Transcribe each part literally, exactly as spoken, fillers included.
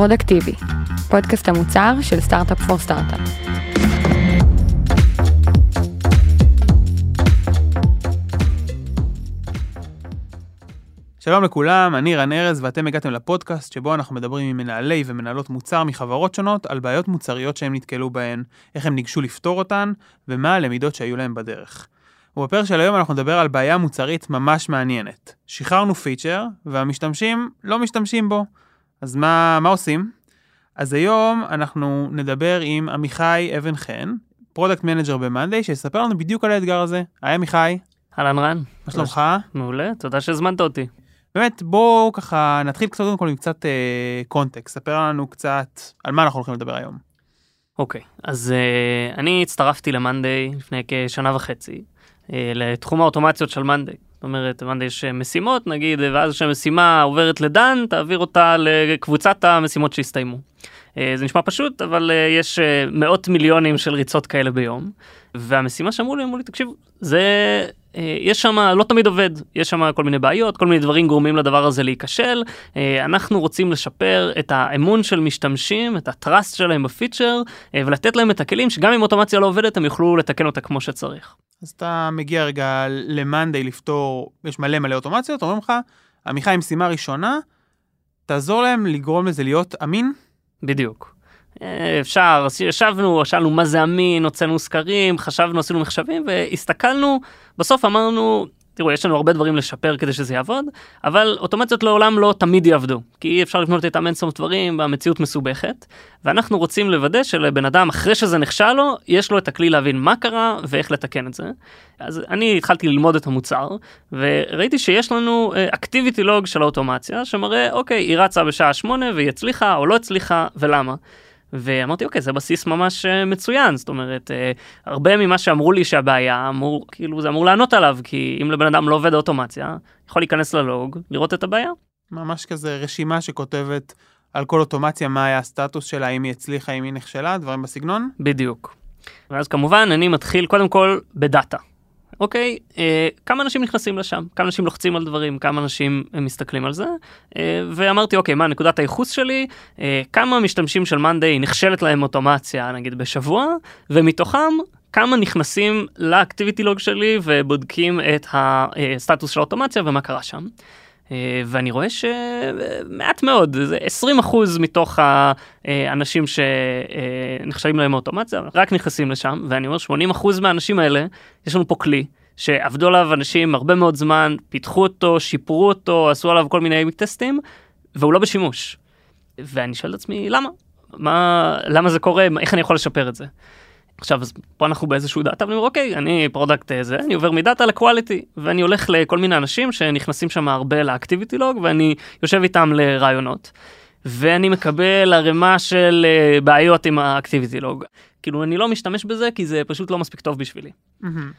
פרודקטיבי, פודקאסט המוצר של סטארט-אפ פור סטארט-אפ. שלום לכולם, אני רן ארז ואתם הגעתם לפודקאסט שבו אנחנו מדברים עם מנהלי ומנהלות מוצר מחברות שונות על בעיות מוצריות שהם נתקלו בהן, איך הם ניגשו לפתור אותן ומה הלמידות שהיו להם בדרך. ובפרק של היום אנחנו נדבר על בעיה מוצרית ממש מעניינת. שחררנו פיצ'ר והמשתמשים לא משתמשים בו. אז מה, מה עושים? אז היום אנחנו נדבר עם עמיחי אבן חן, פרודקט מנג'ר ב-Monday, שיספר לנו בדיוק על האתגר הזה. היי עמיחי. הלן רן. מה שלומך? מעולה, תודה שהזמנת אותי. באמת, בואו ככה נתחיל קצת קודם כל עם קצת אה, קונטקסט. ספר לנו קצת על מה אנחנו הולכים לדבר היום. אוקיי, אז אה, אני הצטרפתי ל-Monday לפני כשנה וחצי. לתחום האוטומציות של Monday. זאת אומרת, Monday יש משימות, נגיד, ואז כשהמשימה עוברת לדן, תעביר אותה לקבוצת המשימות שהסתיימו. זה נשמע פשוט, אבל יש מאות מיליונים של ריצות כאלה ביום, והמשימה שאמרו לי, אמרו לי, תקשיב, זה, יש שם, לא תמיד עובד, יש שם כל מיני בעיות, כל מיני דברים גורמים לדבר הזה להיכשל, אנחנו רוצים לשפר את האמון של משתמשים, את הטרסט שלהם בפיצ'ר, ולתת להם את הכלים, שגם אם אוטומציה לא עובדת, הם יוכלו לתקן אותה כמו שצריך. אז אתה מגיע רגע ל-Monday לפתור, יש מלא מלא אוטומציות, אומרים לך, עמיחי עם שימה ראשונה, תעזור להם לגרום לזה להיות אמין? בדיוק. אפשר, ישבנו, שאלנו מה זה אמין, הוצאנו סקרים, חשבנו, עשינו מחשבים, והסתכלנו, בסוף אמרנו, תראו, יש לנו הרבה דברים לשפר כדי שזה יעבוד, אבל אוטומציות לעולם לא תמיד יעבדו, כי אי אפשר לבנות איתם אין סוף דברים, והמציאות מסובכת, ואנחנו רוצים לוודא שלבן אדם, אחרי שזה נכשל לו, יש לו את הכלי להבין מה קרה, ואיך לתקן את זה. אז אני התחלתי ללמוד את המוצר, וראיתי שיש לנו אקטיביטי לוג של האוטומציה, שמראה, אוקיי, היא רצה בשעה שמונה, והיא הצליחה או לא הצליחה, ולמה? ואמרתי, אוקיי, זה בסיס ממש מצוין, זאת אומרת, הרבה ממה שאמרו לי שהבעיה, אמור, כאילו, זה אמור לענות עליו, כי אם לבן אדם לא עובד האוטומציה, יכול להיכנס ללוג, לראות את הבעיה. ממש כזה רשימה שכותבת על כל אוטומציה, מה היה הסטטוס שלה, אם היא הצליחה, אם היא נכשלה, דברים בסגנון? בדיוק. ואז כמובן, אני מתחיל קודם כל בדאטה. אוקיי, אה, כמה אנשים נכנסים לשם, כמה אנשים לוחצים על דברים, כמה אנשים מסתכלים על זה, אה, ואמרתי, אוקיי, מה נקודת הייחוס שלי, אה, כמה משתמשים של Monday נכשלת להם אוטומציה, נגיד בשבוע, ומתוכם כמה נכנסים לאקטיביטי לוג שלי ובודקים את הסטטוס של האוטומציה ומה קרה שם. ואני רואה שמעט מאוד, זה עשרים אחוז מתוך האנשים שנחשבים להם אוטומציה, רק נכנסים לשם, ואני אומר שמונים אחוז מהאנשים האלה, יש לנו פה כלי, שעבדו עליו אנשים הרבה מאוד זמן, פיתחו אותו, שיפרו אותו, עשו עליו כל מיני טסטים, והוא לא בשימוש. ואני שואל את עצמי, למה? מה, למה זה קורה? איך אני יכול לשפר את זה? עכשיו, אז פה אנחנו באיזשהו דאטה, ואני אומר, אוקיי, אני פרודקט זה, אני עובר מדאטה לקואליטי, ואני הולך לכל מיני אנשים שנכנסים שם הרבה לאקטיביטי לוג, ואני יושב איתם לרעיונות, ואני מקבל הרמה של בעיות עם האקטיביטי לוג. כאילו, אני לא משתמש בזה, כי זה פשוט לא מספיק טוב בשבילי.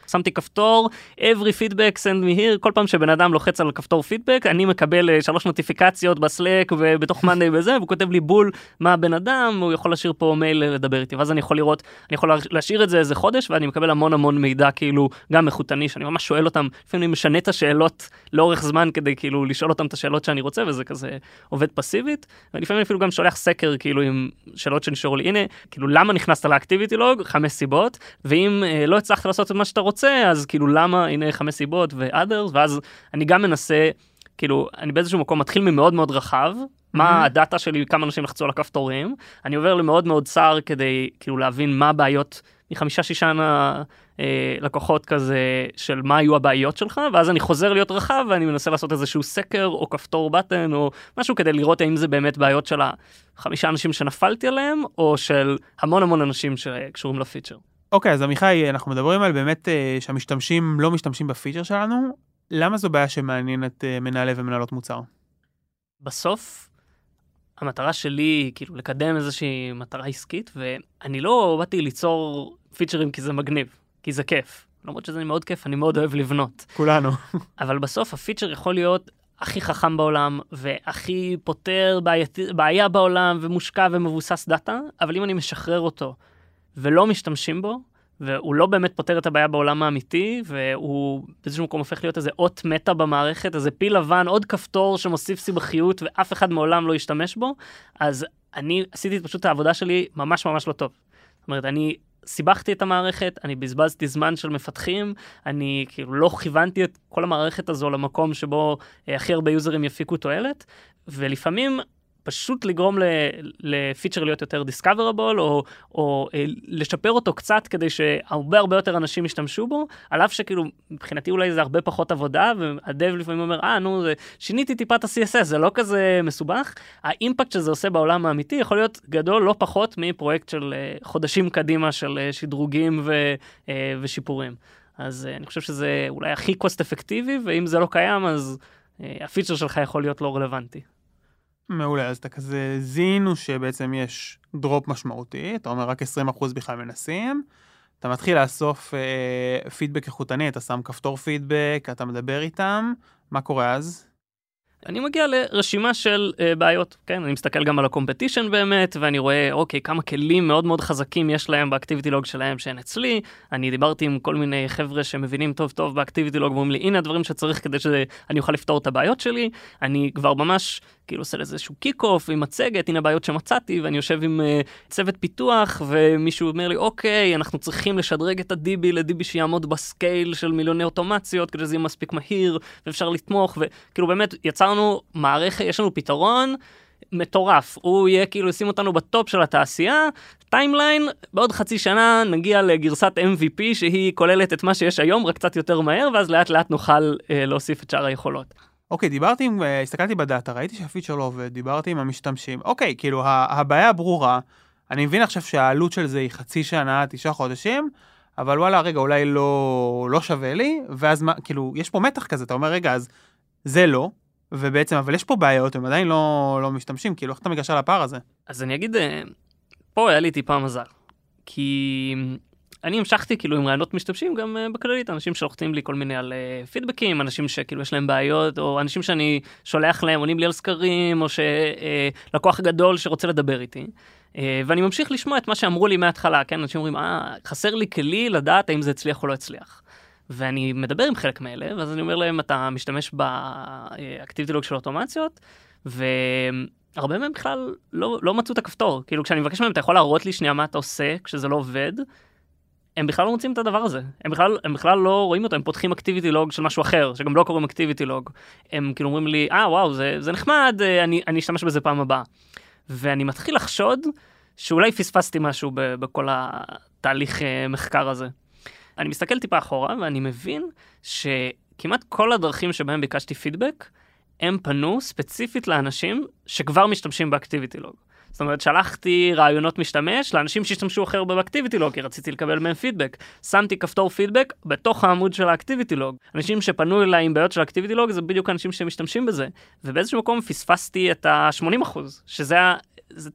שמתי כפתור, every feedback send me here, כל פעם שבן אדם לוחץ על כפתור feedback, אני מקבל שלוש נוטיפיקציות בסלק ובתוך Monday בזה, והוא כותב לי בול מה הבן אדם, הוא יכול להשאיר פה מייל לדבר איתי, ואז אני יכול לראות, אני יכול להשאיר את זה איזה חודש, ואני מקבל המון המון מידע כאילו גם איכותני, שאני ממש שואל אותם, לפעמים אני משנה את השאלות לאורך זמן כדי כאילו לשאול אותם את השאלות שאני רוצה, וזה כזה עובד פסיבית, ולפעמים אפילו גם שולח סקר כאילו עם שאלות שנשארו לי, הנה, כאילו, למה נכנסת לאקטיביטי לוג? חמש סיבות, ואם לא הצלחת לעשות מה שאתה רוצה, אז כאילו למה, הנה חמש סיבות ו-others, ואז אני גם מנסה, כאילו, אני באיזשהו מקום מתחיל ממאוד מאוד רחב, מה הדאטה שלי, כמה אנשים לחצו על הכפתורים, אני עובר למאוד מאוד צר כדי כאילו להבין מה הבעיות, מחמישה שישה לקוחות כזה, של מה היו הבעיות שלך, ואז אני חוזר להיות רחב, ואני מנסה לעשות איזשהו סקר, או כפתור בטן, או משהו כדי לראות האם זה באמת בעיות של החמישה אנשים שנפלתי עליהם, או של המון המון אנשים שקשורים לפיצ'ר. אוקיי, אז עמיחי, אנחנו מדברים על באמת שהמשתמשים לא משתמשים בפיצ'ר שלנו. למה זו בעיה שמעניינת מנהלי ומנהלות מוצר? בסוף, המטרה שלי, כאילו, לקדם איזושהי מטרה עסקית, ואני לא באתי ליצור פיצ'רים כי זה מגניב, כי זה כיף. למרות שזה מאוד כיף, אני מאוד אוהב לבנות. כולנו. אבל בסוף, הפיצ'ר יכול להיות הכי חכם בעולם, והכי פותר בעיה בעולם, ומושקע ומבוסס דאטה, אבל אם אני משחרר אותו, ולא משתמשים בו, והוא לא באמת פותר את הבעיה בעולם האמיתי, והוא באיזשהו מקום הופך להיות איזה אות מטה במערכת, איזה פיל לבן, עוד כפתור שמוסיף סיבכיות, ואף אחד מעולם לא ישתמש בו, אז אני עשיתי פשוט את העבודה שלי ממש ממש לא טוב. זאת אומרת, אני סיבכתי את המערכת, אני בזבזתי זמן של מפתחים, אני כאילו לא כיוונתי את כל המערכת הזו למקום שבו הכי הרבה יוזרים יפיקו תועלת, ולפעמים פשוט לגרום לפיצ'ר להיות יותר דיסקאברבל, או, או לשפר אותו קצת כדי שהרבה הרבה יותר אנשים ישתמשו בו, על אף שכאילו מבחינתי אולי זה הרבה פחות עבודה, והדב לפעמים אומר, אה, נו, זה, שיניתי טיפת ה-סי אס אס, זה לא כזה מסובך. האימפקט שזה עושה בעולם האמיתי יכול להיות גדול לא פחות מפרויקט של חודשים קדימה של שדרוגים ו, ושיפורים. אז אני חושב שזה אולי הכי קוסט אפקטיבי, ואם זה לא קיים, אז הפיצ'ר שלך יכול להיות לא רלוונטי. מעולה, אז אתה כזה זינו שבעצם יש דרופ משמעותי, אתה אומר רק עשרים אחוז בכלל מנסים, אתה מתחיל לאסוף אה, פידבק איכותני, אתה שם כפתור פידבק, אתה מדבר איתם, מה קורה אז? אני מגיע לרשימה של uh, בעיות, כן? אני מסתכל גם על הקומפטישן באמת, ואני רואה, אוקיי, כמה כלים מאוד מאוד חזקים יש להם באקטיביטי לוג שלהם שאין אצלי. אני דיברתי עם כל מיני חבר'ה שמבינים טוב טוב באקטיביטי לוג, ואומרים לי, הנה הדברים שצריך כדי שאני אוכל לפתור את הבעיות שלי. אני כבר ממש כאילו עושה איזשהו קיק-אוף עם מצגת, הנה הבעיות שמצאתי, ואני יושב עם uh, צוות פיתוח, ומישהו אומר לי, אוקיי, אנחנו צריכים לשדרג את הדיבי לדיבי שיעמוד בסקייל של מיליוני אוטומציות, כדי שזה יהיה מספיק מהיר, ואפשר לתמוך, וכאילו באמת יצא לנו מערך, יש לנו פתרון מטורף, הוא יהיה כאילו ישים אותנו בטופ של התעשייה, טיימליין, בעוד חצי שנה נגיע לגרסת אם וי פי שהיא כוללת את מה שיש היום, רק קצת יותר מהר, ואז לאט לאט נוכל אה, להוסיף את שאר היכולות. אוקיי, דיברתי, הסתכלתי בדאטה, ראיתי שהפיצ'ר לא עובד, דיברתי עם המשתמשים, אוקיי, כאילו הבעיה ברורה, אני מבין עכשיו שהעלות של זה היא חצי שנה, תשעה חודשים, אבל וואלה, רגע, אולי לא, לא שווה לי, ואז מה, כאילו, יש פה מתח כזה, אתה אומר, רגע, אז זה לא, ובעצם, אבל יש פה בעיות, הם עדיין לא, לא משתמשים, כאילו, איך אתה מגשר לפער הזה? אז אני אגיד, פה היה לי טיפה מזל, כי אני המשכתי כאילו עם רעיונות משתמשים גם uh, בכללית, אנשים שולחים לי כל מיני על uh, פידבקים, אנשים שכאילו יש להם בעיות, או אנשים שאני שולח להם, עונים לי על סקרים, או שלקוח uh, גדול שרוצה לדבר איתי. Uh, ואני ממשיך לשמוע את מה שאמרו לי מההתחלה, כן? אנשים אומרים, אה, חסר לי כלי לדעת האם זה הצליח או לא הצליח. ואני מדבר עם חלק מאלה, ואז אני אומר להם, אתה משתמש באקטיביטי לוג של אוטומציות, ו... הרבה מהם בכלל לא, לא מצאו את הכפתור. כאילו, כשאני מבקש מהם, אתה יכול להראות לי שנייה מה אתה עושה, כשזה לא עובד, הם בכלל לא מוצאים את הדבר הזה. הם בכלל, הם בכלל לא רואים אותו, הם פותחים אקטיביטי לוג של משהו אחר, שגם לא קוראים אקטיביטי לוג. הם כאילו אומרים לי, אה, וואו, זה, זה נחמד, אני, אני אשתמש בזה פעם הבאה. ואני מתחיל לחשוד שאולי פספסתי משהו בכל התהליך מחקר הזה. אני מסתכל טיפה אחורה, ואני מבין שכמעט כל הדרכים שבהם ביקשתי פידבק, הם פנו ספציפית לאנשים שכבר משתמשים באקטיביטי לוג. זאת אומרת, שלחתי רעיונות משתמש לאנשים שהשתמשו אחר באקטיביטי לוג, כי רציתי לקבל מהם פידבק. שמתי כפתור פידבק בתוך העמוד של האקטיביטי לוג. אנשים שפנו אליי עם בעיות של האקטיביטי לוג, זה בדיוק אנשים שמשתמשים בזה. ובאיזשהו מקום פספסתי את ה-שמונים אחוז, שזה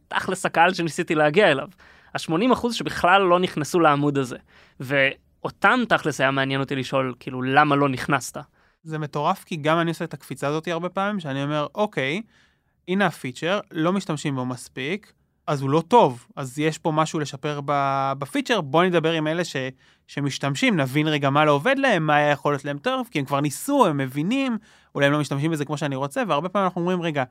תכלס הקהל שניסיתי להגיע אליו. ה-שמונים אחוז שבכלל לא נכנסו לעמוד הזה. ואותם תכלס היה מעניין אותי לשאול, כאילו, למה לא נכנסת? זה מטורף, כי גם אני עושה את הקפיצה הזאת הרבה פעמים, שאני אומר, אוקיי, הנה הפיצ'ר, לא משתמשים בו מספיק, אז הוא לא טוב, אז יש פה משהו לשפר בפיצ'ר, בוא נדבר עם אלה ש, שמשתמשים, נבין רגע מה לא עובד להם, מה היה יכולת להם טרף, כי הם כבר ניסו, הם מבינים, אולי הם לא משתמשים בזה כמו שאני רוצה, והרבה פעמים אנחנו אומרים, רגע,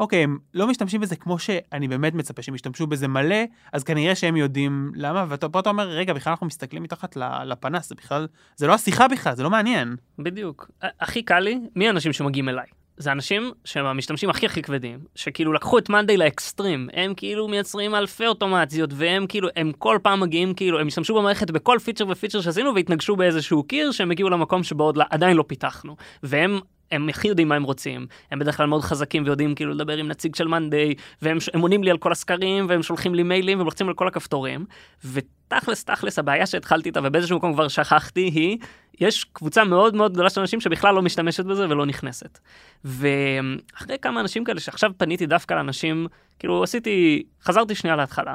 אוקיי, הם לא משתמשים בזה כמו שאני באמת מצפה, שהם ישתמשו בזה מלא, אז כנראה שהם יודעים למה, ופה אתה אומר, רגע, בכלל אנחנו מסתכלים מתחת לפנס, זה בכלל, זה לא השיחה בכלל, זה לא מעניין. בדיוק. הכי קל לי, מי האנשים שמגיעים אליי? זה אנשים שהם המשתמשים הכי הכי כבדים, שכאילו לקחו את Monday לאקסטרים, הם כאילו מייצרים אלפי אוטומציות, והם כאילו, הם כל פעם מגיעים, כאילו, הם השתמשו במערכת בכל פיצ'ר ופיצ'ר שעשינו, והתנגשו באיזשהו קיר, שהם הגיעו למקום שבו עדיין לא פיתחנו, והם הם הכי יודעים מה הם רוצים, הם בדרך כלל מאוד חזקים ויודעים כאילו לדבר עם נציג של Monday, והם עונים לי על כל הסקרים, והם שולחים לי מיילים, ולוחצים על כל הכפתורים, ותכלס, תכלס, הבעיה שהתחלתי איתה, ובאיזשהו מקום כבר שכחתי, היא, יש קבוצה מאוד מאוד גדולה של אנשים שבכלל לא משתמשת בזה ולא נכנסת. ואחרי כמה אנשים כאלה, שעכשיו פניתי דווקא לאנשים, כאילו עשיתי, חזרתי שנייה להתחלה,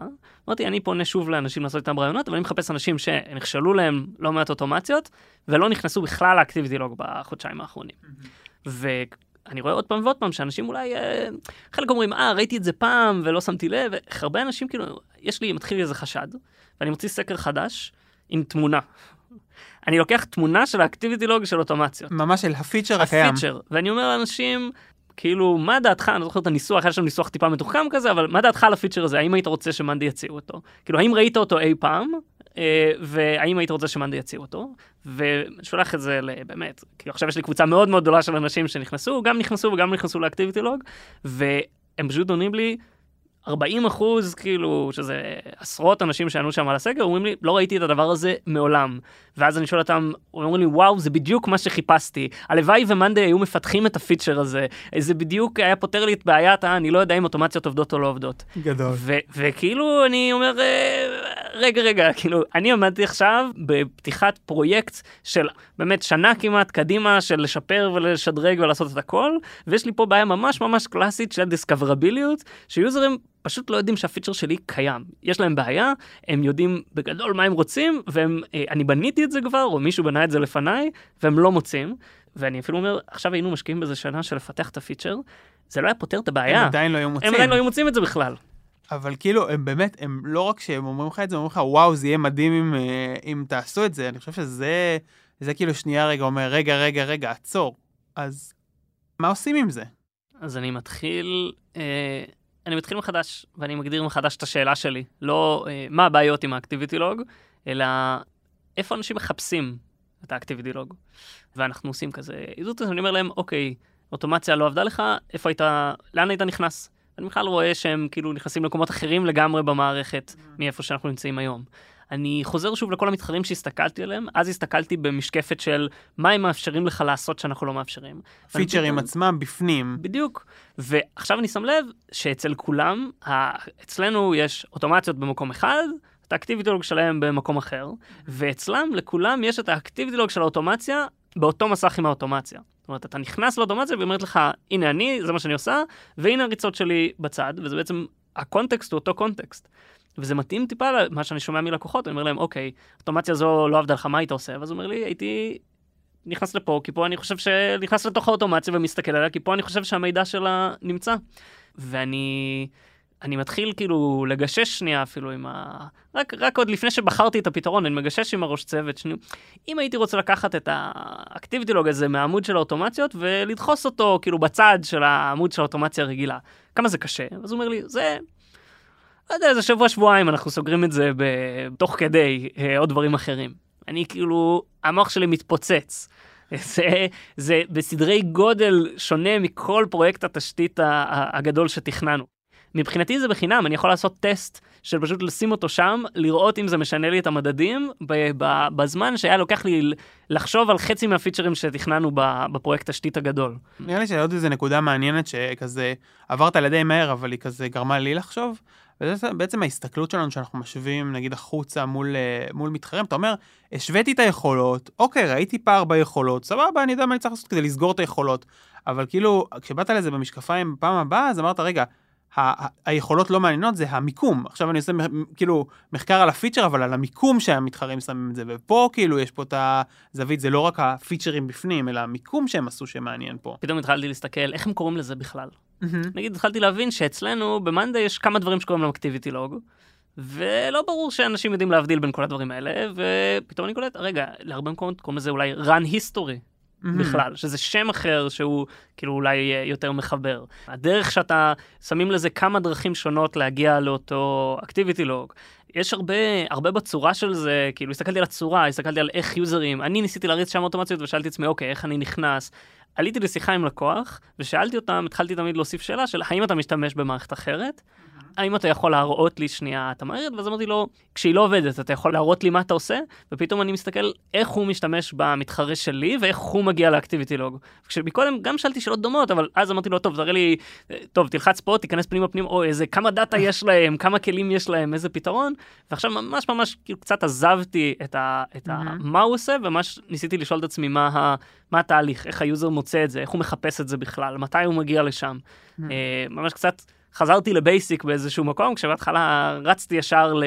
אמרתי, אני פונה שוב לאנשים לעשות איתם רעיונות, אבל אני מחפש אנשים שנכשלו להם לא מעט אוטומציות, ולא נכנסו בכלל לאקטיביטי לוג בחודשיים האחרונים. ואני רואה עוד פעם ועוד פעם, שאנשים אולי, חלק אומרים, אה, ראיתי את זה פעם ולא שמתי לב, והרבה אנשים, כאילו, יש לי, מתחיל לי איזה חשד, ואני מוציא סקר חדש עם תמונה. אני לוקח תמונה של האקטיביטי לוג של אוטומציות. ממש של הפיצ'ר הקיים. הפיצ'ר, ואני אומר לאנשים, כאילו, מה דעתך, אני זוכר את הניסוח, היה שם ניסוח טיפה מתוחכם כזה, אבל מה דעתך על הפיצ'ר הזה? האם היית רוצה שמאנדי יציעו אותו? כאילו, האם ראית אותו אי פעם? והאם היית רוצה שמאנדי יציעו אותו? ושולח את זה לבאמת, כאילו, עכשיו יש לי קבוצה מאוד מאוד גדולה של אנשים שנכנסו, גם נכנסו וגם נכנסו לאקטיביטילוג, והם פשוט עונים לי, ארבעים אחוז, כאילו, שזה עשרות אנשים שענו שם על הסגר, אומרים לי, לא ראיתי את הדבר הזה מעולם. ואז אני שואל אותם, אומרים לי, וואו, זה בדיוק מה שחיפשתי. הלוואי ומאנדי היו מפתחים את הפיצ'ר הזה. זה בדיוק היה פותר לי את בעיית, אני לא יודע אם אוטומציות עובדות או לא עובדות. גדול. וכאילו, אני אומר, רגע, רגע, כאילו, אני עמדתי עכשיו בפתיחת פרויקט של באמת שנה כמעט קדימה, של לשפר ולשדרג ולעשות את הכל, ויש לי פה בעיה ממש ממש קלאסית של דיסקוברביליות, שיוזרים פשוט לא יודעים שהפיצ'ר שלי קיים. יש להם בעיה, הם יודעים בגדול מה הם רוצים, ואני בניתי את זה כבר, או מישהו בנה את זה לפניי, והם לא מוצאים. ואני אפילו אומר, עכשיו היינו משקיעים בזה שנה של לפתח את הפיצ'ר, זה לא היה פותר את הבעיה. הם עדיין לא היו מוצאים. הם עדיין לא היו מוצאים את זה בכלל. אבל כאילו, הם באמת, הם לא רק שהם אומרים לך את זה, הם אומרים לך, וואו, זה יהיה מדהים אם, אם תעשו את זה. אני חושב שזה, זה כאילו שנייה רגע, אומר, רגע, רגע, רגע, עצור. אז מה עושים עם זה? אז אני מתחיל, אה... אני מתחיל מחדש, ואני מגדיר מחדש את השאלה שלי. לא מה הבעיות עם האקטיביטילוג, אלא איפה אנשים מחפשים את האקטיביטילוג. ואנחנו עושים כזה, אני אומר להם, אוקיי, אוטומציה לא עבדה לך, איפה הייתה, לאן הייתה נכנס? אני בכלל רואה שהם כאילו נכנסים למקומות אחרים לגמרי במערכת, מאיפה שאנחנו נמצאים היום. אני חוזר שוב לכל המתחרים שהסתכלתי עליהם, אז הסתכלתי במשקפת של מה הם מאפשרים לך לעשות שאנחנו לא מאפשרים. פיצ'רים עצמם בפנים. בדיוק. ועכשיו אני שם לב שאצל כולם, אצלנו יש אוטומציות במקום אחד, את האקטיביטילוג שלהם במקום אחר, ואצלם לכולם יש את האקטיביטילוג של האוטומציה באותו מסך עם האוטומציה. זאת אומרת, אתה נכנס לאוטומציה ואומרת לך, הנה אני, זה מה שאני עושה, והנה הריצות שלי בצד, וזה בעצם, הקונטקסט הוא אותו קונטקסט. וזה מתאים טיפה למה שאני שומע מלקוחות, אני אומר להם, אוקיי, אוטומציה זו לא עבדה לך, מה היית עושה? ואז הוא אומר לי, הייתי נכנס לפה, כי פה אני חושב שנכנס לתוך האוטומציה ומסתכל עליה, כי פה אני חושב שהמידע שלה נמצא. ואני אני מתחיל כאילו לגשש שנייה אפילו עם ה... רק, רק עוד לפני שבחרתי את הפתרון, אני מגשש עם הראש צוות שני. אם הייתי רוצה לקחת את האקטיביטילוג הזה מהעמוד של האוטומציות, ולדחוס אותו כאילו בצד של העמוד של האוטומציה הרגילה. כמה זה קשה? אז הוא אומר לי, זה... לא יודע, זה שבוע, שבועיים, אנחנו סוגרים את זה בתוך כדי עוד דברים אחרים. אני כאילו, המוח שלי מתפוצץ. זה, זה בסדרי גודל שונה מכל פרויקט התשתית הגדול שתכננו. מבחינתי זה בחינם, אני יכול לעשות טסט של פשוט לשים אותו שם, לראות אם זה משנה לי את המדדים, בזמן שהיה לוקח לי לחשוב על חצי מהפיצ'רים שתכננו בפרויקט התשתית הגדול. נראה לי שעוד איזו נקודה מעניינת שכזה עברת על ידי מהר, אבל היא כזה גרמה לי לחשוב, ובעצם ההסתכלות שלנו שאנחנו משווים, נגיד החוצה מול, מול מתחרים, אתה אומר, השוויתי את היכולות, אוקיי, ראיתי פער ביכולות, סבבה, אני יודע מה אני צריך לעשות כדי לסגור את היכולות, אבל כאילו, כשבאת לזה במשקפיים פעם הבאה, אז אמרת, רגע, ה- ה- היכולות לא מעניינות, זה המיקום. עכשיו אני עושה כאילו מחקר על הפיצ'ר, אבל על המיקום שהמתחרים שמים את זה, ופה כאילו יש פה את הזווית, זה לא רק הפיצ'רים בפנים, אלא המיקום שהם עשו שמעניין פה. פתאום התחלתי להסתכל, איך הם קוראים לזה בכלל? נגיד, התחלתי להבין שאצלנו במאנדי יש כמה דברים שקוראים להם אקטיביטילוג, ולא ברור שאנשים יודעים להבדיל בין כל הדברים האלה, ופתאום אני קולט, רגע, להרבה מקומות קוראים לזה אולי רן היסטורי. בכלל, שזה שם אחר שהוא כאילו אולי יותר מחבר. הדרך שאתה שמים לזה כמה דרכים שונות להגיע לאותו אקטיביטילוג. יש הרבה, הרבה בצורה של זה, כאילו הסתכלתי על הצורה, הסתכלתי על איך יוזרים, אני ניסיתי להריץ שם אוטומציות ושאלתי עצמי, אוקיי, איך אני נכנס? עליתי לשיחה עם לקוח ושאלתי אותם, התחלתי תמיד להוסיף שאלה של האם אתה משתמש במערכת אחרת? האם אתה יכול להראות לי שנייה את המערכת? ואז אמרתי לו, כשהיא לא עובדת, אתה יכול להראות לי מה אתה עושה? ופתאום אני מסתכל איך הוא משתמש במתחרה שלי, ואיך הוא מגיע לאקטיביטילוג. כשבקודם גם שאלתי שאלות דומות, אבל אז אמרתי לו, טוב, תראה לי, טוב, תלחץ פה, תיכנס פנימה פנימה, או איזה, כמה דאטה יש להם, כמה כלים יש להם, איזה פתרון. ועכשיו ממש ממש כאילו, קצת עזבתי את, ה, את ה, מה הוא עושה, וממש ניסיתי לשאול את עצמי מה ה, מה התהליך, איך היוזר מוצא את זה, איך הוא מחפש את זה בכלל, מתי הוא מגיע לשם. ממש קצת חזרתי לבייסיק באיזשהו מקום, כשבהתחלה רצתי ישר ל...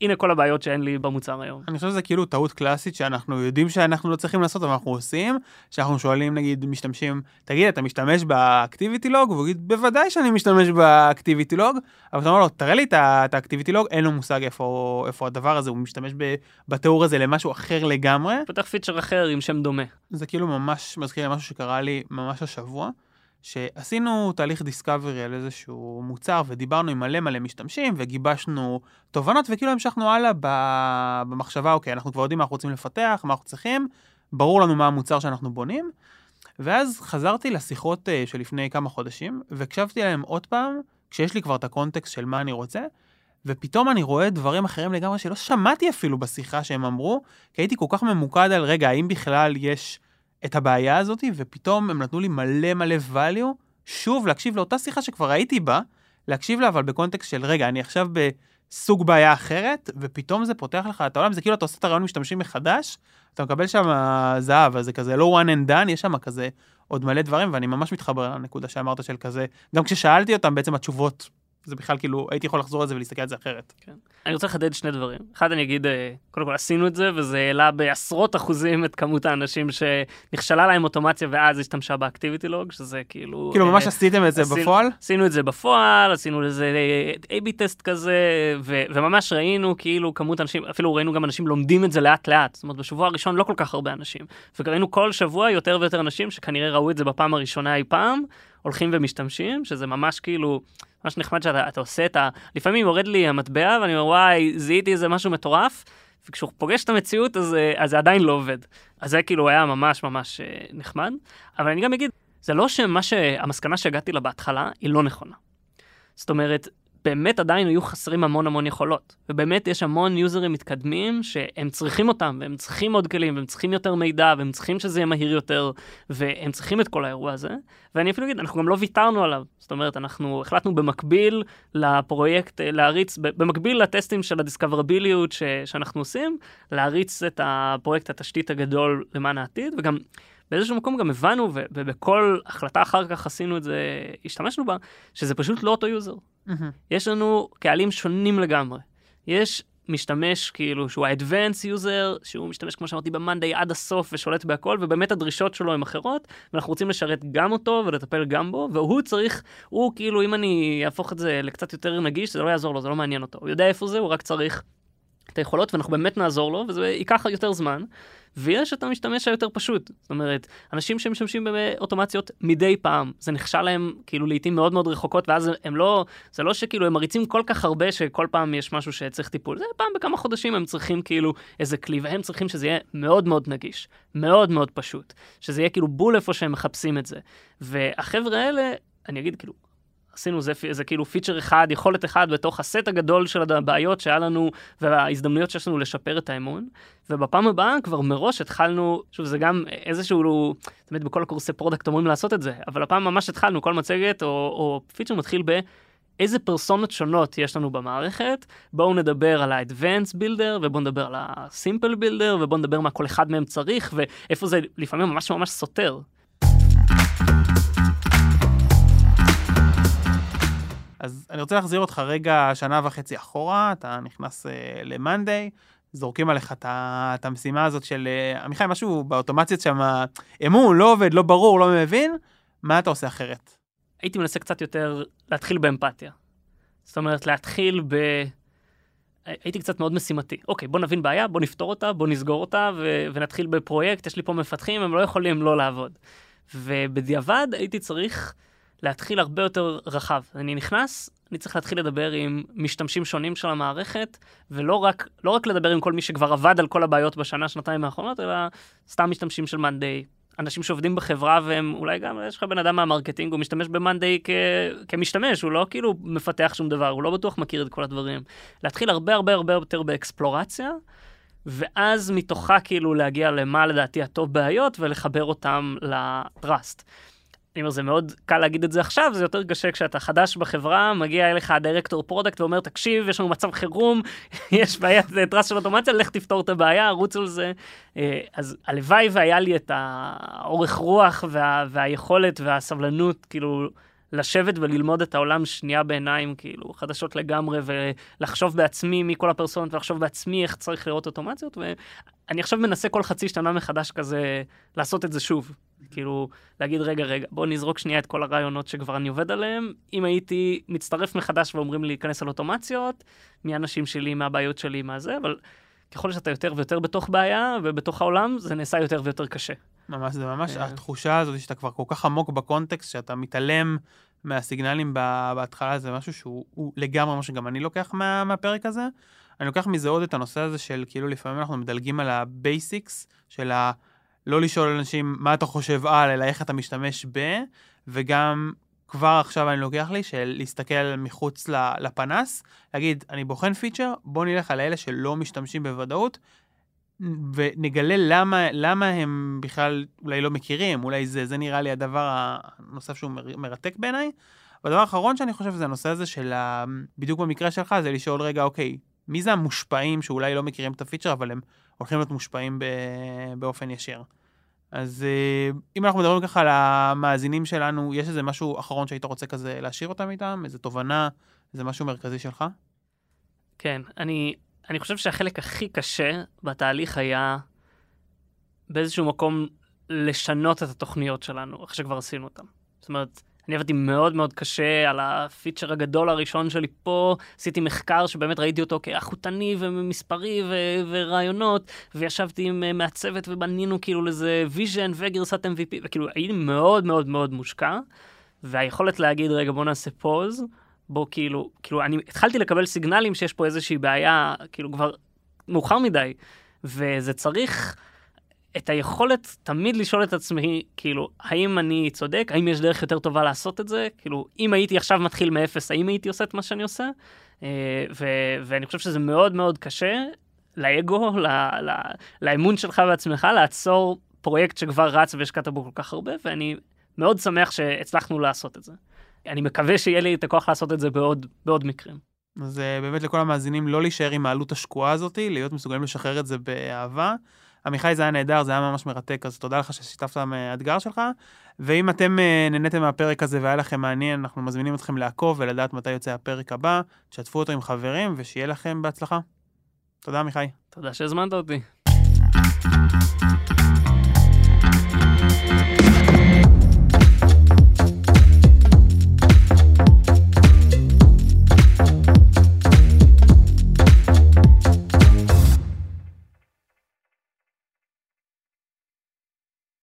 הנה כל הבעיות שאין לי במוצר היום. אני חושב שזה כאילו טעות קלאסית שאנחנו יודעים שאנחנו לא צריכים לעשות, אבל אנחנו עושים, שאנחנו שואלים, נגיד, משתמשים, תגיד, אתה משתמש באקטיביטילוג? והוא יגיד, בוודאי שאני משתמש באקטיביטילוג, אבל אתה אומר לו, תראה לי את האקטיביטילוג, אין לו מושג איפה, איפה הדבר הזה, הוא משתמש בתיאור הזה למשהו אחר לגמרי. פתח פיצ'ר אחר עם שם דומה. זה כאילו ממש מזכיר למשהו שקרה לי ממש השבוע, שעשינו תהליך דיסקאברי על איזשהו מוצר, ודיברנו עם מלא מלא משתמשים, וגיבשנו תובנות, וכאילו המשכנו הלאה במחשבה, אוקיי, אנחנו כבר יודעים מה אנחנו רוצים לפתח, מה אנחנו צריכים, ברור לנו מה המוצר שאנחנו בונים, ואז חזרתי לשיחות שלפני כמה חודשים, והקשבתי להם עוד פעם, כשיש לי כבר את הקונטקסט של מה אני רוצה, ופתאום אני רואה דברים אחרים לגמרי שלא שמעתי אפילו בשיחה שהם אמרו, כי הייתי כל כך ממוקד על רגע, האם בכלל יש את הבעיה הזאת, ופתאום הם נתנו לי מלא מלא value, שוב להקשיב לאותה שיחה שכבר הייתי בה, להקשיב לה אבל בקונטקסט של רגע, אני עכשיו בסוג בעיה אחרת, ופתאום זה פותח לך את העולם, זה כאילו אתה עושה את הרעיון משתמשים מחדש, אתה מקבל שם זהב, אז זה כזה לא one and done, יש שם כזה עוד מלא דברים, ואני ממש מתחבר לנקודה שאמרת של כזה, גם כששאלתי אותם בעצם התשובות, זה בכלל כאילו, הייתי יכול לחזור על זה ולהסתכל על זה אחרת. כן. אני רוצה לחדד שני דברים. אחד, אני אגיד, קודם כל עשינו את זה, וזה העלה בעשרות אחוזים את כמות האנשים שנכשלה להם אוטומציה, ואז השתמשה באקטיביטילוג, שזה כאילו... כאילו ממש עשיתם את זה בפועל? עשינו את זה בפועל, עשינו איזה A B טסט כזה, וממש ראינו כאילו כמות אנשים, אפילו ראינו גם אנשים לומדים את זה לאט לאט. זאת אומרת, בשבוע הראשון לא כל כך הרבה אנשים. וראינו כל שבוע יותר ויותר אנשים שכנראה ראו את זה בפעם הראשונה אי פעם, הולכים ומשתמשים, שזה ממש כאילו... ממש נחמד שאתה אתה עושה את ה... לפעמים יורד לי המטבע, ואני אומר, וואי, זיהיתי איזה משהו מטורף, וכשהוא פוגש את המציאות, אז, אז זה עדיין לא עובד. אז זה כאילו היה ממש ממש נחמד. אבל אני גם אגיד, זה לא שמה שהמסקנה שהגעתי לה בהתחלה, היא לא נכונה. זאת אומרת, באמת עדיין היו חסרים המון המון יכולות, ובאמת יש המון יוזרים מתקדמים שהם צריכים אותם, והם צריכים עוד כלים, והם צריכים יותר מידע, והם צריכים שזה יהיה מהיר יותר, והם צריכים את כל האירוע הזה, ואני אפילו אגיד, אנחנו גם לא ויתרנו עליו, זאת אומרת, אנחנו החלטנו במקביל לפרויקט, להריץ, במקביל לטסטים של הדיסקברביליות ש, שאנחנו עושים, להריץ את הפרויקט התשתית הגדול למען העתיד, וגם באיזשהו מקום גם הבנו, ובכל החלטה אחר כך עשינו את זה, השתמשנו בה, שזה פשוט לא אותו יוזר. יש לנו קהלים שונים לגמרי. יש משתמש כאילו שהוא האדוונס יוזר, שהוא משתמש כמו שאמרתי במאנדיי עד הסוף ושולט בהכל, ובאמת הדרישות שלו הן אחרות, ואנחנו רוצים לשרת גם אותו ולטפל גם בו, והוא צריך, הוא כאילו אם אני אהפוך את זה לקצת יותר נגיש, זה לא יעזור לו, זה לא מעניין אותו. הוא יודע איפה זה, הוא רק צריך את היכולות, ואנחנו באמת נעזור לו, וזה ייקח יותר זמן, ויש את המשתמש היותר פשוט. זאת אומרת, אנשים שמשתמשים באוטומציות מדי פעם, זה נחשב להם כאילו לעתים מאוד מאוד רחוקות, ואז הם לא, זה לא שכאילו הם מריצים כל כך הרבה שכל פעם יש משהו שצריך טיפול. זה פעם בכמה חודשים הם צריכים כאילו איזה כלי, והם צריכים שזה יהיה מאוד מאוד נגיש, מאוד מאוד פשוט, שזה יהיה כאילו בול איפה שהם מחפשים את זה. והחבר'ה האלה, אני אגיד כאילו, עשינו זה, זה כאילו פיצ'ר אחד, יכולת אחד בתוך הסט הגדול של הבעיות שהיה לנו, וההזדמנויות שיש לנו לשפר את האמון, ובפעם הבאה כבר מראש התחלנו, שוב זה גם איזשהו, זאת אומרת בכל הקורסי פרודקט אומרים לעשות את זה, אבל הפעם ממש התחלנו, כל מצגת או, או פיצ'ר מתחיל ב... איזה פרסונות שונות יש לנו במערכת, בואו נדבר על ה-Advanced Builder, ובואו נדבר על ה-Simple Builder, ובואו נדבר מה כל אחד מהם צריך, ואיפה זה לפעמים ממש ממש סותר. אז אני רוצה להחזיר אותך רגע שנה וחצי אחורה, אתה נכנס uh, למאנדיי, זורקים עליך את, את המשימה הזאת של, uh, עמיחי, משהו באוטומציות שם, אמון, לא עובד, לא ברור, לא מבין, מה אתה עושה אחרת? הייתי מנסה קצת יותר להתחיל באמפתיה. זאת אומרת, להתחיל ב... הייתי קצת מאוד משימתי. אוקיי, בוא נבין בעיה, בוא נפתור אותה, בוא נסגור אותה, ו... ונתחיל בפרויקט, יש לי פה מפתחים, הם לא יכולים לא לעבוד. ובדיעבד הייתי צריך... להתחיל הרבה יותר רחב. אני נכנס, אני צריך להתחיל לדבר עם משתמשים שונים של המערכת, ולא רק, לא רק לדבר עם כל מי שכבר עבד על כל הבעיות בשנה, שנתיים האחרונות, אלא סתם משתמשים של מאנדיי. אנשים שעובדים בחברה, והם אולי גם, יש לך בן אדם מהמרקטינג, הוא משתמש במאנדיי כ... כמשתמש, הוא לא כאילו מפתח שום דבר, הוא לא בטוח מכיר את כל הדברים. להתחיל הרבה הרבה הרבה יותר באקספלורציה, ואז מתוכה כאילו להגיע למה לדעתי הטוב בעיות, ולחבר אותם לטראסט. אני אומר, זה מאוד קל להגיד את זה עכשיו, זה יותר קשה כשאתה חדש בחברה, מגיע אליך הדירקטור פרודקט ואומר, תקשיב, יש לנו מצב חירום, יש בעיית טרס של אוטומציה, לך תפתור את הבעיה, רוץ על זה. אז הלוואי והיה לי את האורך רוח וה, והיכולת והסבלנות, כאילו, לשבת וללמוד את העולם שנייה בעיניים, כאילו, חדשות לגמרי, ולחשוב בעצמי מכל הפרסונות, ולחשוב בעצמי איך צריך לראות אוטומציות, ואני עכשיו מנסה כל חצי שנה מחדש כזה, לעשות את זה שוב. כאילו, להגיד, רגע, רגע, בוא נזרוק שנייה את כל הרעיונות שכבר אני עובד עליהם. אם הייתי מצטרף מחדש ואומרים לי, להיכנס על אוטומציות, מהאנשים שלי, מהבעיות שלי, מה זה, אבל ככל שאתה יותר ויותר בתוך בעיה, ובתוך העולם, זה נעשה יותר ויותר קשה. ממש, זה ממש התחושה הזאת שאתה כבר כל כך עמוק בקונטקסט, שאתה מתעלם מהסיגנלים בהתחלה, זה משהו שהוא לגמרי מה שגם אני לוקח מהפרק הזה. אני לוקח מזה עוד את הנושא הזה של, כאילו, לפעמים אנחנו מדלגים על הבייסיקס, של ה... לא לשאול אנשים מה אתה חושב על, אלא איך אתה משתמש ב, וגם כבר עכשיו אני לוקח לי של להסתכל מחוץ לפנס, להגיד, אני בוחן פיצ'ר, בוא נלך על אלה שלא משתמשים בוודאות, ונגלה למה, למה הם בכלל אולי לא מכירים, אולי זה, זה נראה לי הדבר הנוסף שהוא מרתק בעיניי. והדבר האחרון שאני חושב זה הנושא הזה של, ה... בדיוק במקרה שלך, זה לשאול רגע, אוקיי, מי זה המושפעים שאולי לא מכירים את הפיצ'ר, אבל הם הולכים להיות מושפעים באופן ישיר. אז אם אנחנו מדברים ככה על המאזינים שלנו, יש איזה משהו אחרון שהיית רוצה כזה להשאיר אותם איתם? איזה תובנה? איזה משהו מרכזי שלך? כן, אני, אני חושב שהחלק הכי קשה בתהליך היה באיזשהו מקום לשנות את התוכניות שלנו, איך שכבר עשינו אותם. זאת אומרת, אני עבדתי מאוד מאוד קשה על הפיצ'ר הגדול הראשון שלי פה, עשיתי מחקר שבאמת ראיתי אותו כאחותני ומספרי ו- ורעיונות, וישבתי עם מהצוות ובנינו כאילו לזה ויז'ן וגרסת אם וי פי, וכאילו הייתי מאוד מאוד מאוד מושקע, והיכולת להגיד, רגע בוא נעשה פוז, בוא כאילו, כאילו אני התחלתי לקבל סיגנלים שיש פה איזושהי בעיה, כאילו כבר מאוחר מדי, וזה צריך... את היכולת תמיד לשאול את עצמי, כאילו, האם אני צודק? האם יש דרך יותר טובה לעשות את זה? כאילו, אם הייתי עכשיו מתחיל מאפס, האם הייתי עושה את מה שאני עושה? ו- ואני חושב שזה מאוד מאוד קשה לאגו, לא- לא- לאמון שלך בעצמך, לעצור פרויקט שכבר רץ והשקעת בו כל כך הרבה, ואני מאוד שמח שהצלחנו לעשות את זה. אני מקווה שיהיה לי את הכוח לעשות את זה בעוד, בעוד מקרים. אז באמת לכל המאזינים, לא להישאר עם העלות השקועה הזאת, להיות מסוגלים לשחרר את זה באהבה. עמיחי, זה היה נהדר, זה היה ממש מרתק, אז תודה לך ששיתפת מהאתגר שלך, ואם אתם נהניתם מהפרק הזה והיה לכם מעניין, אנחנו מזמינים אתכם לעקוב ולדעת מתי יוצא הפרק הבא, תשתפו אותו עם חברים ושיהיה לכם בהצלחה. תודה, עמיחי. תודה שהזמנת אותי.